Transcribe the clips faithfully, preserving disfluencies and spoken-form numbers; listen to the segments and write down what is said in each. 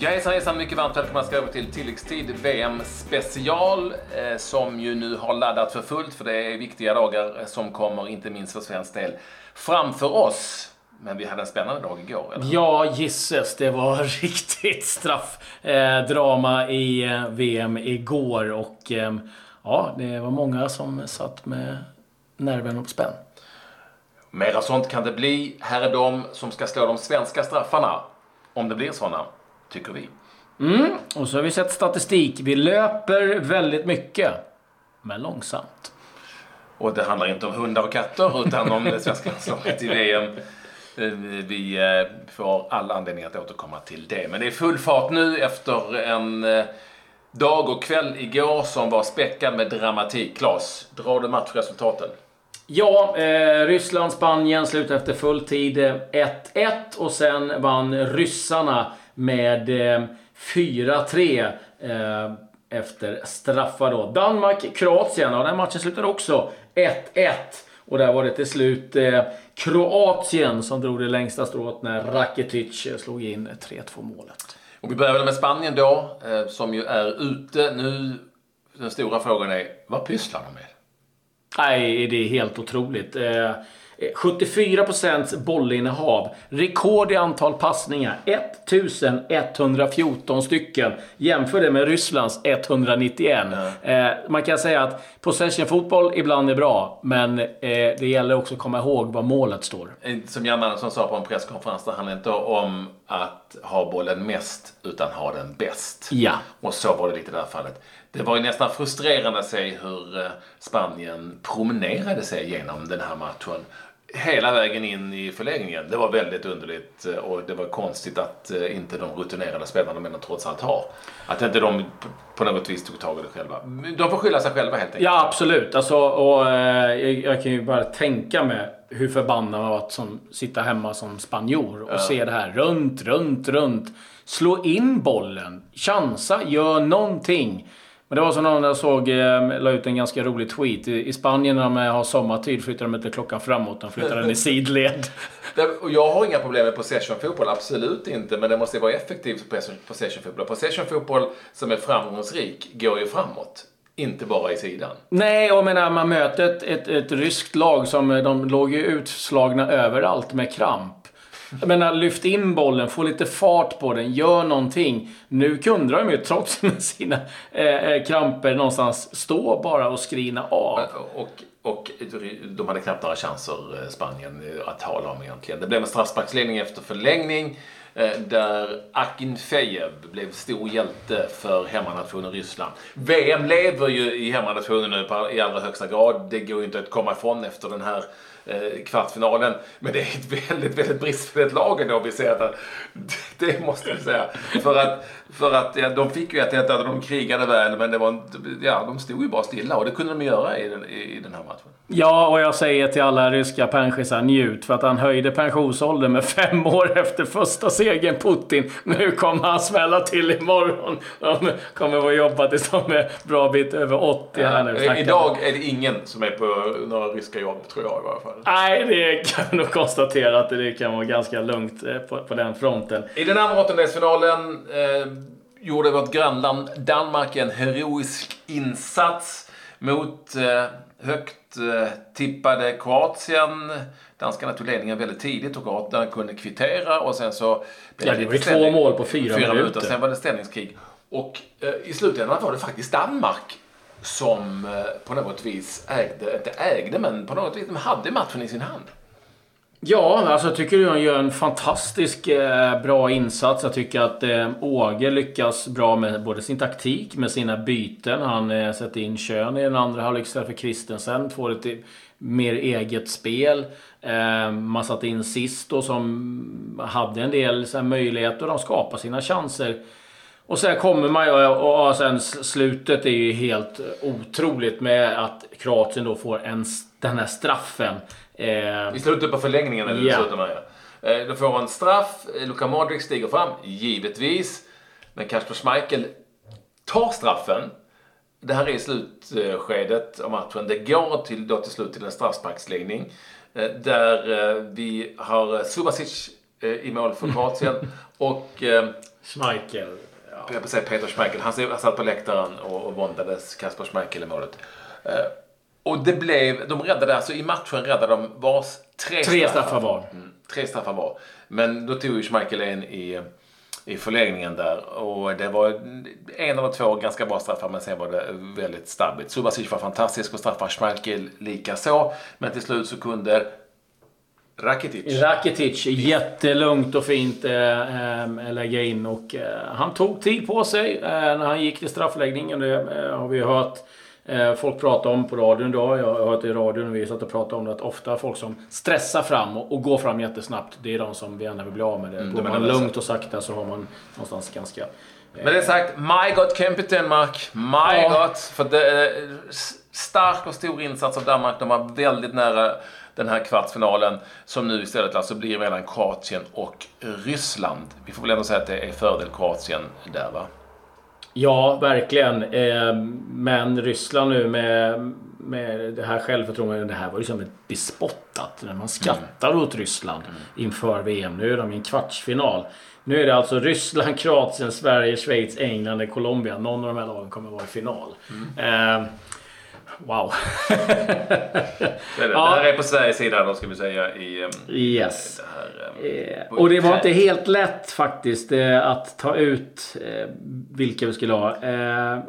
Ja, hejsan, hejsan, mycket varmt välkomna ska över till Tilläggstid V M-special eh, som ju nu har laddat för fullt, för det är viktiga dagar som kommer, inte minst för svensk del, framför oss. Men vi hade en spännande dag igår, eller? Ja, gisses, det var riktigt straffdrama eh, i eh, V M igår och eh, ja, det var många som satt med nerven och spänn. Mera sånt kan det bli. Här är de som ska slå de svenska straffarna, om det blir såna, tycker vi. Mm, och så har vi sett statistik. Vi löper väldigt mycket, men långsamt. Och det handlar inte om hundar och katter, utan om det svenska landslaget i V M. Vi får alla anledning att återkomma till det. Men det är full fart nu efter en dag och kväll igår som var späckad med dramatik. Klas, drar du matchresultaten? Ja, eh, Ryssland, Spanien slutade efter full tid ett ett och sen vann ryssarna med eh, fyra tre eh, efter straffar då. Danmark, Kroatien, och den matchen slutade också ett ett och där var det till slut eh, Kroatien som drog det längsta strået när Rakitic slog in tre två målet. Och vi börjar med Spanien då, eh, som ju är ute nu. Den stora frågan är, vad pysslar de med? Nej, det är helt otroligt. sjuttiofyra procent bollinnehav. Rekord i antal passningar. elva hundra fjorton stycken. Jämför det med Rysslands etthundranittioen. Mm. Man kan säga att possession-fotboll ibland är bra, men det gäller också att komma ihåg vad målet står. Som Jan Andersson sa på en presskonferens, det handlar inte om att ha bollen mest, utan ha den bäst. Ja. Och så var det lite i det här fallet. Det var ju nästan frustrerande att se hur Spanien promenerade sig genom den här matchen. Hela vägen in i förlängningen. Det var väldigt underligt och det var konstigt att inte de rutinerade spelarna, men de trots allt har. Att inte de på något vis tog tag i det själva. De får skylla sig själva helt enkelt. Ja, absolut. Alltså, och, eh, jag kan ju bara tänka med hur förbannad man var att som, sitta hemma som spanjor och ja. se det här runt, runt, runt. Slå in bollen. Chansa, gör någonting. Men det var som någon jag såg, eh, la ut en ganska rolig tweet. I, i Spanien när de har sommartid flyttar de inte klockan framåt, de flyttar den i sidled. Och jag har inga problem med possession-fotboll, absolut inte. Men det måste ju vara effektivt possession-fotboll. Possession-fotboll som är framgångsrik går ju framåt, inte bara i sidan. Nej, och när man möter ett, ett, ett ryskt lag som de låg ju utslagna överallt med kramp. Jag menar, lyft in bollen, få lite fart på den, gör någonting. Nu kunde de ju trots sina eh, kramper någonstans stå bara och skrina av. Och, och de hade knappt några chanser, Spanien, att tala om egentligen. Det blev en straffsparksledning efter förlängning eh, där Akin Fejev blev stor hjälte för hemmanationen Ryssland. V M lever ju i hemmanationen nu på, i allra högsta grad. Det går ju inte att komma ifrån efter den här kvartsfinalen, men det är ett väldigt, väldigt bristfälligt lag ändå, vi ser det. Det måste jag säga. För att, för att ja, de fick ju att det att de krigade väl, men det var, ja, de stod ju bara stilla och det kunde de göra i den, i den här matchen. Ja, och jag säger till alla ryska pensionärer, njut, för att han höjde pensionsåldern med fem år efter första segern Putin. Nu kommer han smälla till imorgon. De kommer att jobba tills de är bra bit över åttio här nu. Ja, idag är det ingen som är på några ryska jobb, tror jag i varje fall. Nej, det kan nog konstatera att det kan vara ganska lugnt på, på den fronten. I den andra åttondelsfinalen eh, gjorde vårt grannland Danmark en heroisk insats mot eh, högt eh, tippade Kroatien. Danskarna tog ledningen väldigt tidigt och Kroatierna kunde kvittera och sen så blev ja, det, det var två mål på fyra, fyra minuter. minuter. Sen var det ställningskrig och eh, i slutändan var det faktiskt Danmark som på något vis ägde, inte ägde, men på något vis de hade matchen i sin hand. Ja, alltså jag tycker att de gör en fantastisk eh, bra insats. Jag tycker att eh, Åge lyckas bra med både sin taktik, med sina byten. Han eh, sätter in Kön i den andra halvlek för Kristensen, får ett mer eget spel. Eh, man satte in Sist då, som hade en del så här, möjligheter och de skapar sina chanser. Och sen kommer man ju, och sen slutet är ju helt otroligt med att Kroatien då får en, den här straffen. Eh, I slutet på förlängningen eller yeah. slutet man gör. Eh, då får man straff, Luka Modric stiger fram, givetvis. Men Kasper Schmeichel tar straffen. Det här är slutskedet av matchen. Det går till, då till slut till en straffsparksläggning. Eh, där eh, vi har Subašić i mål för Kroatien. Och eh, Schmeichel. Ja. Jag vill säga Peter Schmeichel. Han satt på läktaren och, och våndades Kasper Schmeichel i målet. Eh, och det blev, de räddade alltså i matchen räddade de vars tre, tre straffar var. Mm, tre straffar var. Men då tog ju Schmeichel en i, i förlängningen där. Och det var en eller två ganska bra straffar, men sen var det väldigt stabbigt. Subašić var fantastisk och straffar Schmeichel lika så. Men till slut så kunde Rakitic. Rakitic jättelugnt och fint äh, lägga in och äh, han tog tid på sig äh, när han gick till straffläggningen. Det äh, har vi hört äh, folk prata om på radion idag. Jag har hört det i radion och vi satt och pratade om det, att ofta folk som stressar fram och, och går fram jättesnabbt, det är de som vi gärna vill bli av med det. Mm, går man lugnt och sakta så har man någonstans ganska... Äh, Men det är sagt, my God, Kempiten, Mark. My ja. God. För det är stark och stor insats av Danmark. De var väldigt nära den här kvartsfinalen som nu istället alltså blir mellan Kroatien och Ryssland. Vi får väl ändå säga att det är fördel Kroatien där, va? Ja, verkligen. Men Ryssland nu med, med det här självförtroendet, det här var ju som ett bespottat när man skrattar mm. åt Ryssland inför V M. Nu är de i en kvartsfinal. Nu är det alltså Ryssland, Kroatien, Sverige, Schweiz, England och Colombia. Någon av de här lagen kommer vara i final. Mm. Eh, Wow. det, det. Ja. Det här är på Sveriges sida då, ska vi säga. I, yes. Det här, um, och det var inte helt lätt faktiskt att ta ut vilka vi skulle ha.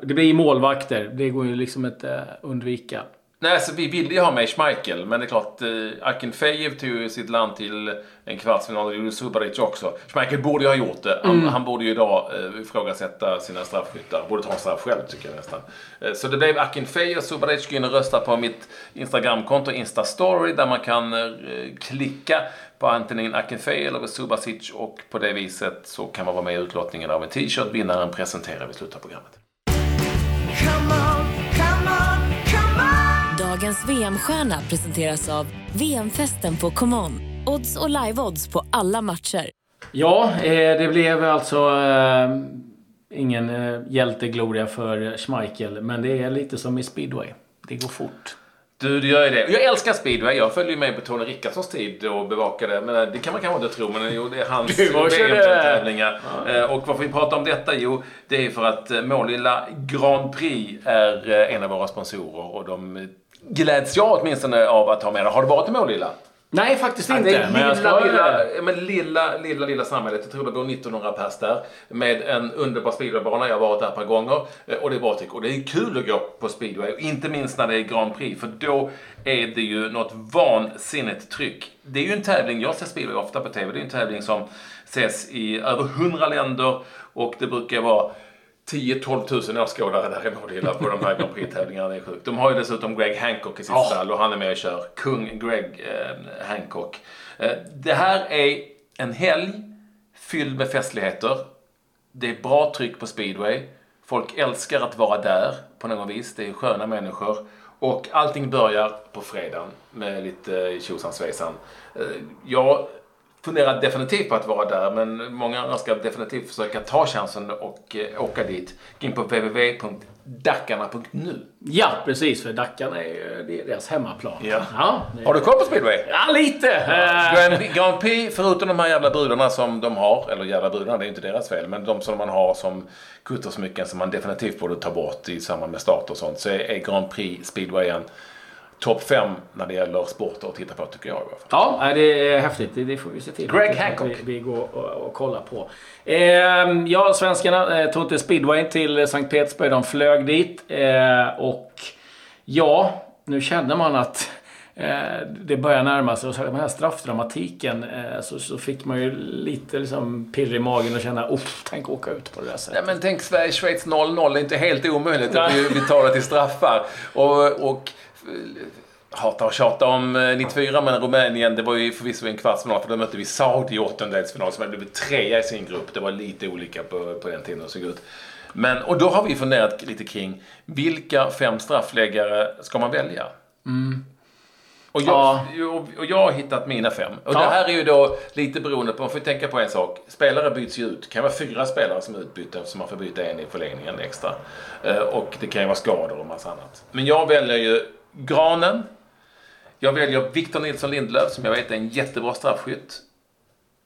Det blir målvakter. Det går ju liksom inte undvika. Nej, så vi ville ju ha med Schmeichel, men det är klart, Akin Fejev tog ju sitt land till en kvartsfinal och gjorde Subašić också. Schmeichel borde ju ha gjort det. Han, mm. han borde ju idag eh, ifrågasätta sina straffskyttar. Borde ta en straff själv, tycker jag nästan. Eh, så det blev Akin Fejev. Subašić går in och rösta på mitt Instagramkonto, Instastory, där man kan eh, klicka på antingen Akin Fejev eller Subašić, och på det viset så kan man vara med i utlottningen av en t-shirt. Vinnaren presenterar vid slutet av programmet. Come on, come on. Dagens V M-stjärna presenteras av V M-festen på Common. Odds och live-odds på alla matcher. Ja, det blev alltså ingen hjältegloria för Schmeichel. Men det är lite som i speedway. Det går fort. Du, det gör ju det. Jag älskar speedway. Jag följer med på Tony Rickardssons tid och bevakade. Men det kan man kanske inte tro, men jo, det är hans V M-tävlingar. Ja. Och varför vi pratar om detta? Jo, det är för att Målilla Grand Prix är en av våra sponsorer. Och de gläds jag åtminstone av att ha med. Har du varit i Målilla? Nej, faktiskt inte. Ja, det är lilla, lilla, men lilla, lilla, lilla samhället. Jag tror det går nittonhundra pers där. Med en underbar speedwaybana. Jag har varit där ett par gånger. Och det är bra tyck. Och det är kul att gå på speedway. Inte minst när det är Grand Prix. För då är det ju något vansinnigt tryck. Det är ju en tävling. Jag ser speedway ofta på tv. Det är en tävling som ses i över hundra länder. Och det brukar vara tio till tolv tusen åskådare där i Målilla på de här Grand Prix-tävlingarna, är sjukt. De har ju dessutom Greg Hancock i sitt oh. stall, och han är med och kör. Kung Greg eh, Hancock. Eh, det här är en helg fylld med festligheter. Det är bra tryck på speedway. Folk älskar att vara där på något vis. Det är sköna människor. Och allting börjar på fredagen med lite tjosansvejsan. Eh, jag funderar definitivt på att vara där, men många andra ska definitivt försöka ta chansen och eh, åka dit. Gå in på w w w punkt dackarna punkt nu. Ja, precis, för Dackarna är ju det är deras hemmaplan. Ja. Ja, det är... Har du koll på speedway? Ja, lite! Ja. Uh... Grand Prix, förutom de här jävla brudarna som de har, eller jävla brudarna, det är inte deras fel, men de som man har som kuttersmycken som man definitivt borde ta bort i samband med start och sånt, så är Grand Prix speedwayen topp fem när det gäller sporter och titta på, tycker jag. I alla fall. Ja, det är häftigt. Det får vi se till. Greg Hancock. Vi, vi går och, och kollar på. Eh, ja, svenskarna eh, tog inte speedway till Sankt Petersburg. De flög dit. Eh, och ja, nu känner man att eh, det börjar närma sig. Och så den här straffdramatiken eh, så, så fick man ju lite liksom pirr i magen och känna, oh, tänk åka ut på det där sättet. Nej, men tänk Sverige-Schweiz noll noll. Det är inte helt omöjligt att vi tar det till straffar. Och... och hatar och tjata om nittiofyra, men Rumänien, det var ju förvisso en kvartsfinal, för då mötte vi Saudi i åttondelsfinal som hade blivit trea i sin grupp. Det var lite olika på, på den tiden och så gott. Men, och då har vi funderat lite kring vilka fem straffläggare ska man välja? Mm. Och, jag, ja. och jag har hittat mina fem. Och ja. det här är ju då lite beroende på, man får tänka på en sak. Spelare byts ju ut. Det kan vara fyra spelare som är utbytta, eftersom man får byta en i förlängningen extra. Och det kan ju vara skador och massa annat. Men jag väljer ju Granen. Jag väljer Viktor Nilsson Lindlöf, som jag vet är en jättebra straffskytt.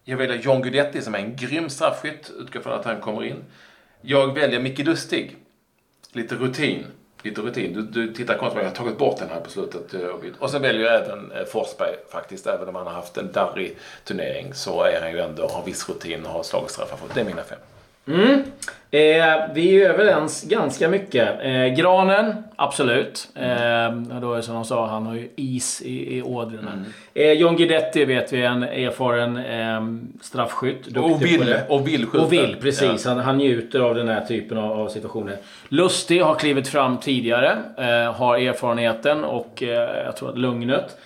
Jag väljer Jon Gudetti som är en grym straffskytt, utgår från att han kommer in. Jag väljer Micke Lustig. Lite rutin. Lite rutin. Du, du tittar konstigt, jag har tagit bort den här på slutet. Och sen väljer jag även Forsberg faktiskt. Även om han har haft en darrig turnering så är han ju ändå, har viss rutin och har slagstraffar fått. Det är mina fem. Mm. Eh, vi är ju överens ganska mycket. eh, Granen, absolut. eh, Då är som de sa, han har ju is i, i ådrorna. mm. eh, Jon Guidetti vet vi, en erfaren eh, straffskytt och vill, och vill skjuta. Och vill, precis, ja. han, han njuter av den här typen av, av situationer. Lustig har klivit fram tidigare, eh, har erfarenheten och eh, jag tror att lugnet.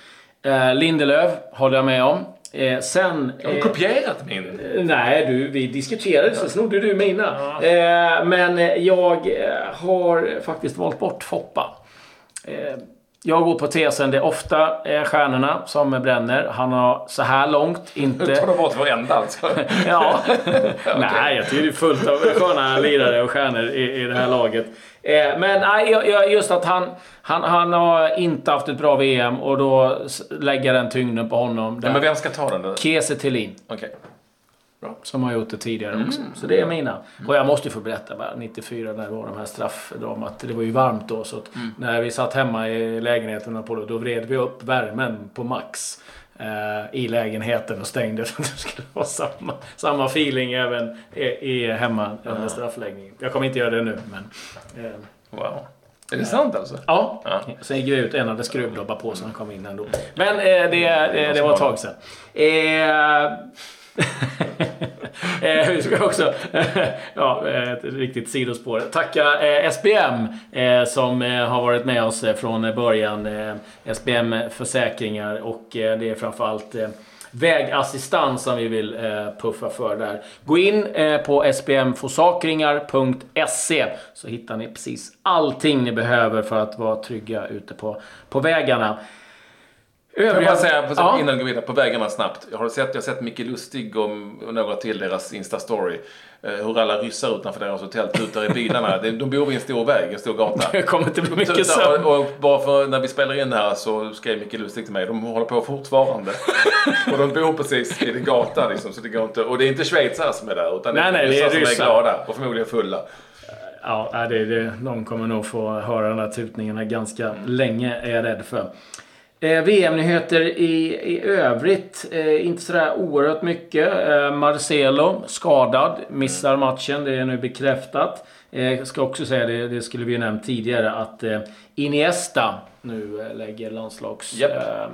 eh, Lindelöf håller jag med om. Eh, sen, har du eh, kopierat min? Eh, nej, du, vi diskuterade så snodde du mina. Eh, men jag har faktiskt valt bort Foppa. Eh, jag går på tesen, det är ofta eh, stjärnorna som bränner. Han har så här långt inte... Tar du bort varenda alltså? Ja. Nej, jag tycker det är fullt av sköna lirare och stjärnor i, i det här laget. Men nej, just att han, han, han har inte haft ett bra V M och då lägger den tyngden på honom. Där. Men vem ska ta den då? Kiese Thelin. Okej. Bra. Som har gjort det tidigare mm. också. Så det är mina. Mm. Och jag måste ju få berätta, nittiofyra när det var de här straffdramat. Det var ju varmt då. Så att mm. när vi satt hemma i lägenheten på, då vred vi upp värmen på max i lägenheten och stängde så att det skulle vara samma, samma feeling även i, i hemma under uh-huh. straffläggningen. Jag kommer inte göra det nu, men... Eh, wow. Är det sant alltså? Ja. ja. Sen gick vi ut, en hade skruvdobbar på så han kom in ändå. Men eh, det, eh, det var ett tag sedan. Eh... eh, vi ska också ja, ett riktigt sidospår tacka eh, S B M eh, som eh, har varit med oss eh, från början. eh, S B M försäkringar och eh, det är framförallt eh, vägassistans som vi vill eh, puffa för där. Gå in eh, på s b m försakringar punkt se så hittar ni precis allting ni behöver för att vara trygga ute på, på vägarna. Övriga... Kan jag bara säga, ja. innan vi går vidare, på vägarna snabbt. Jag har sett, jag har sett Micke Lustig och, och några till deras Insta-story. Eh, hur alla ryssar utanför deras hotell tutar i bilarna. De, de bor i en stor väg, en stor gata. Det kommer inte bli mycket sömn. Och, och bara för när vi spelar in här så skrev Micke Lustig till mig. De håller på fortfarande. Och de bor precis i den gatan liksom. Så det går inte, och det är inte schweizare som är där. Utan nej, det är nej, ryssar, det är ryssar som är glada och förmodligen fulla. Ja, det är det. De kommer nog få höra de där tutningarna ganska mm. länge, är jag rädd för. Eh, V M-nyheter i, i övrigt, eh, inte sådär oerhört mycket. eh, Marcelo, skadad, missar matchen, det är nu bekräftat. eh, Jag ska också säga, det, det skulle vi ju nämnt tidigare, att eh, Iniesta nu eh, lägger landslagskarriären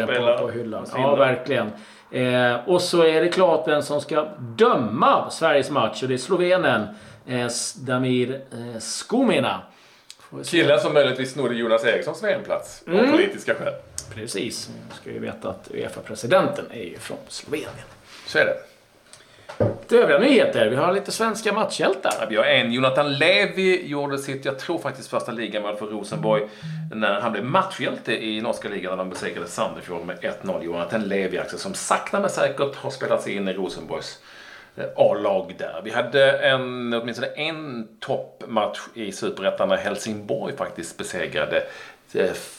yep. eh, på, på hyllan. Ja, verkligen. eh, Och så är det klart vem som ska döma Sveriges match, och det är Slovenen eh, Damir eh, Skomina. Killen som möjligtvis snodde Jonas Erikssons V M-plats av mm. politiska skäl. Precis. Jag ska ju veta att UEFA-presidenten är ju från Slovenien. Så är det. Det övriga nyheter. Vi har lite svenska matchhjältar. Ja, vi har en. Jonathan Levi gjorde sitt, jag tror faktiskt, första ligamål för Rosenborg när han blev matchhjälte i norska ligan när de besegrade Sandefjord med ett noll. Jonathan Levi också, som sakta men säkert har spelat sig in i Rosenborgs A-lag där. Vi hade en, åtminstone en toppmatch i Superettan när Helsingborg faktiskt besegrade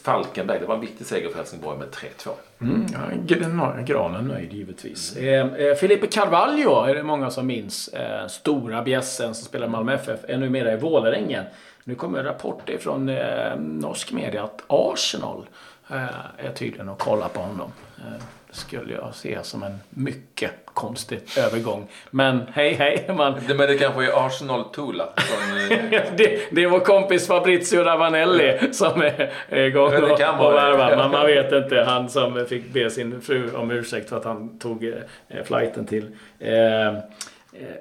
Falkenberg. Det var en viktig seger för Helsingborg med tre två. Mm, ja, Granen nöjd givetvis. Mm. Eh, eh, Felipe Carvalho är det många som minns. Eh, stora bjässen som spelar Malmö F F. Är numera i Wålerängen. Nu kommer rapporter från eh, norsk media att Arsenal eh, är tydligen och kollar på honom. Eh. Skulle jag se som en mycket konstig övergång. Men hej, hej. Man... Men det kanske är Arsenal-Tula. Som... det, det är vår kompis Fabrizio Ravanelli som är igång och, och värvar. Men man vet inte. Han som fick be sin fru om ursäkt för att han tog eh, flighten till eh,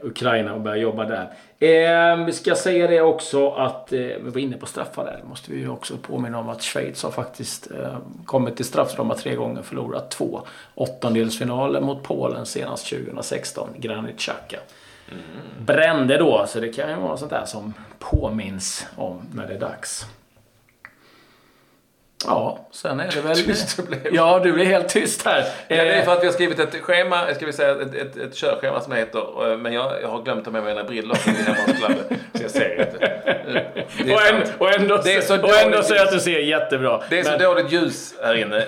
Ukraina och började jobba där. Eh, vi ska säga det också att eh, vi var inne på straffar där. Måste vi ju också påminna om att Schweiz har faktiskt eh, kommit till straffdramat tre gånger, förlorat två. Åttondelsfinaler mot Polen senast tjugohundrasexton. Granit Xhaka mm. brände då, så det kan ju vara sånt där som påminns om när det är dags. Ja, sen är det väl... Tyst det blev. Ja, du blir helt tyst här. Ja, det är för att vi har skrivit ett schema, ska vi säga, ett, ett, ett körschema som heter, men jag, jag har glömt att ta med mig mina brillor från min hemmaklabb, så jag ser inte. Det och, en, och ändå, och ändå säger att du ser jättebra. Det är men... så dåligt ljus här inne.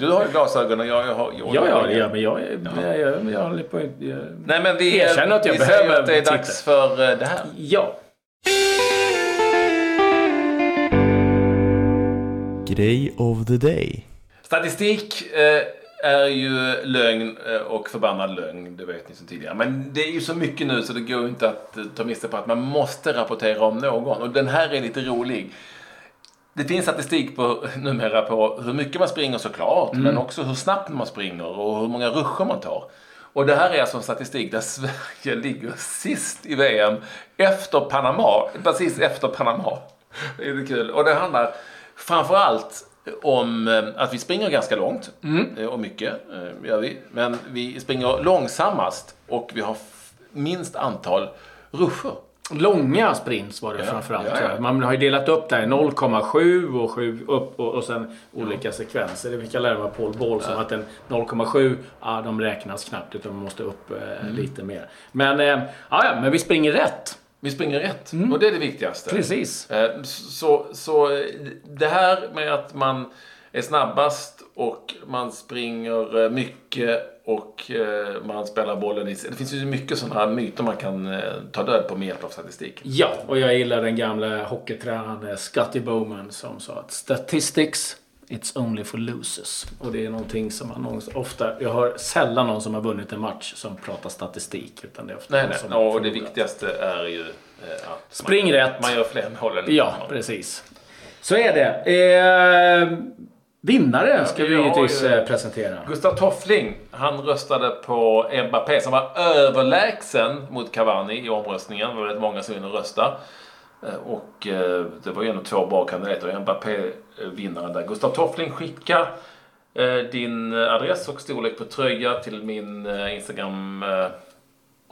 Du har ju glasögon och jag, jag har... Jag, ja, ja, ja, men jag... Nej, jag, jag, jag, jag, jag... Nej, men vi erkänner att jag vi behöver att det är dags titta. För det här. Ja. Grej of the day. Statistik eh, är ju lögn och förbannad lögn, det vet ni som tidigare. Men det är ju så mycket nu så det går inte att ta miste på att man måste rapportera om någon. Och den här är lite rolig. Det finns statistik på, numera på hur mycket man springer såklart, mm. men också hur snabbt man springer och hur många ruscher man tar. Och det här är alltså en statistik där Sverige ligger sist i V M efter Panama. Precis efter Panama. Det är kul. Och det handlar... framförallt om att vi springer ganska långt mm. och mycket gör vi, men vi springer långsammast och vi har f- minst antal ruscher. Långa sprints var det ja, framförallt. Ja, ja. Man har ju delat upp det här noll komma sju och sju upp och, och sen olika ja. sekvenser. Vi kallar det var pole ball som ja. att en noll komma sju, ja, de räknas knappt utan man måste upp eh, mm. lite mer. Men, eh, ja, men vi springer rätt. Vi springer rätt, mm. och det är det viktigaste. Precis. Så, så det här med att man är snabbast och man springer mycket och man spelar bollen i... Det finns ju mycket sådana här myter man kan ta död på med hjälp av statistik. Ja, och jag gillar den gamla hockeytränaren Scotty Bowman som sa att statistics... it's only for losers. Och det är någonting som man ofta... Jag hör sällan någon som har vunnit en match som pratar statistik. Utan det är ofta nej, nej. Som och det viktigaste är ju... Ja, spring man, rätt. Man gör fler håller. Ja, precis. Så är det. Eh, vinnare ja, ska vi givetvis ju, presentera. Gustav Toffling, han röstade på Mbappé som var överlägsen mot Cavani i omröstningen. Det var väldigt många som ville rösta. Och eh, det var ju ändå två bra kandidater och Mbappé-vinnaren där. Gustav Toffling, skicka eh, din adress och storlek på tröja till min eh, Instagram eh,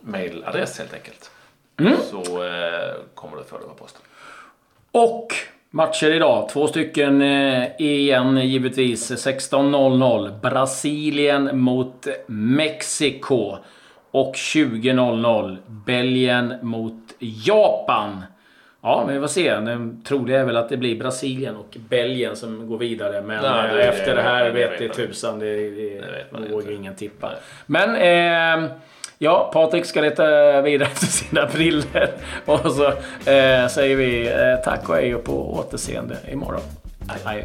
mailadress helt enkelt. Mm. Så eh, kommer du få det på posten. Och matcher idag. Två stycken eh, igen givetvis. sexton noll noll Brasilien mot Mexiko. Och tjugo noll noll Belgien mot Japan. Ja, men vi får se. Den troliga är väl att det blir Brasilien och Belgien som går vidare. Men nej, det, efter det här vet det tusan. Det, det, det vågar ingen tippa. Men eh, ja, Patrik ska leta vidare efter sina briller. Och så eh, säger vi eh, tack och hej och på återseende imorgon. Adjö.